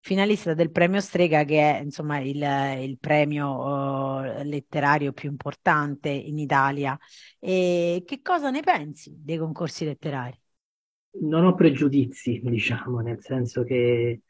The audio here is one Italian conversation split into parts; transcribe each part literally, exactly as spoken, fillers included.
finalista del premio Strega, che è insomma il, il premio uh, letterario più importante in Italia. E che cosa ne pensi dei concorsi letterari? Non ho pregiudizi, diciamo, nel senso che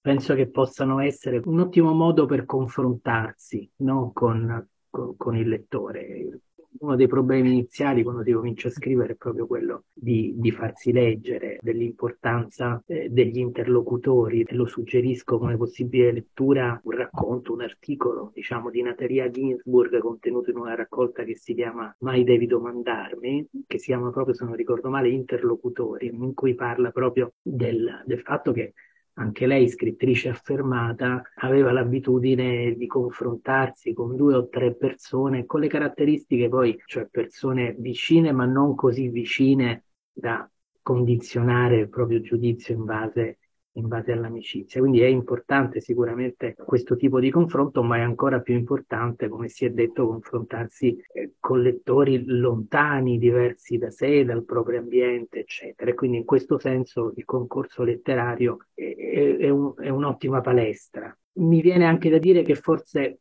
penso che possano essere un ottimo modo per confrontarsi, no? con, con, con il lettore. Uno dei problemi iniziali quando si comincia a scrivere è proprio quello di, di farsi leggere, dell'importanza eh, degli interlocutori. E lo suggerisco come possibile lettura un racconto, un articolo, diciamo, di Natalia Ginzburg, contenuto in una raccolta che si chiama Mai devi domandarmi, che si chiama proprio, se non ricordo male, Interlocutori, in cui parla proprio del, del fatto che anche lei, scrittrice affermata, aveva l'abitudine di confrontarsi con due o tre persone con le caratteristiche poi, cioè persone vicine ma non così vicine da condizionare il proprio giudizio in base, in base all'amicizia. Quindi è importante sicuramente questo tipo di confronto, ma è ancora più importante, come si è detto, confrontarsi eh, con lettori lontani, diversi da sé, dal proprio ambiente, eccetera. E quindi in questo senso il concorso letterario è, è, è, un, è un'ottima palestra. Mi viene anche da dire che forse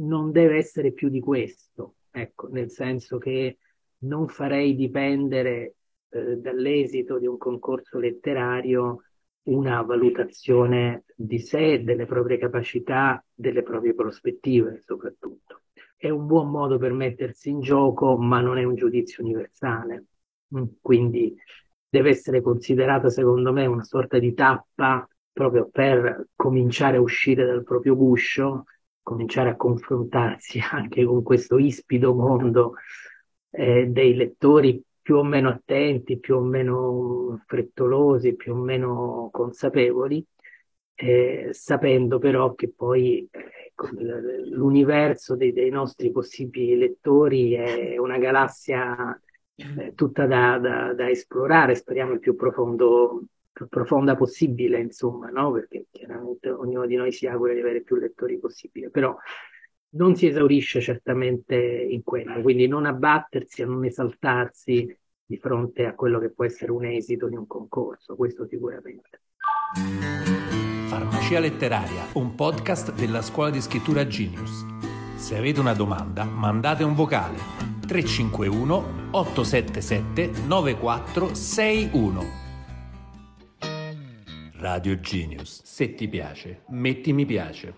non deve essere più di questo, ecco, nel senso che non farei dipendere eh, dall'esito di un concorso letterario una valutazione di sé, delle proprie capacità, delle proprie prospettive soprattutto. È un buon modo per mettersi in gioco, ma non è un giudizio universale. Quindi deve essere considerata, secondo me, una sorta di tappa proprio per cominciare a uscire dal proprio guscio, cominciare a confrontarsi anche con questo ispido mondo eh, dei lettori più o meno attenti, più o meno frettolosi, più o meno consapevoli, eh, sapendo però che poi eh, l'universo dei, dei nostri possibili lettori è una galassia eh, tutta da, da, da esplorare, speriamo il più profondo, più profonda possibile, insomma, no? Perché chiaramente ognuno di noi si augura di avere più lettori possibile, però non si esaurisce certamente in quello, quindi non abbattersi e non esaltarsi di fronte a quello che può essere un esito di un concorso, questo sicuramente. Farmacia Letteraria, un podcast della Scuola di Scrittura Genius. Se avete una domanda, mandate un vocale tre cinque uno otto sette sette nove quattro sei uno. Radio Genius. Se ti piace, metti mi piace.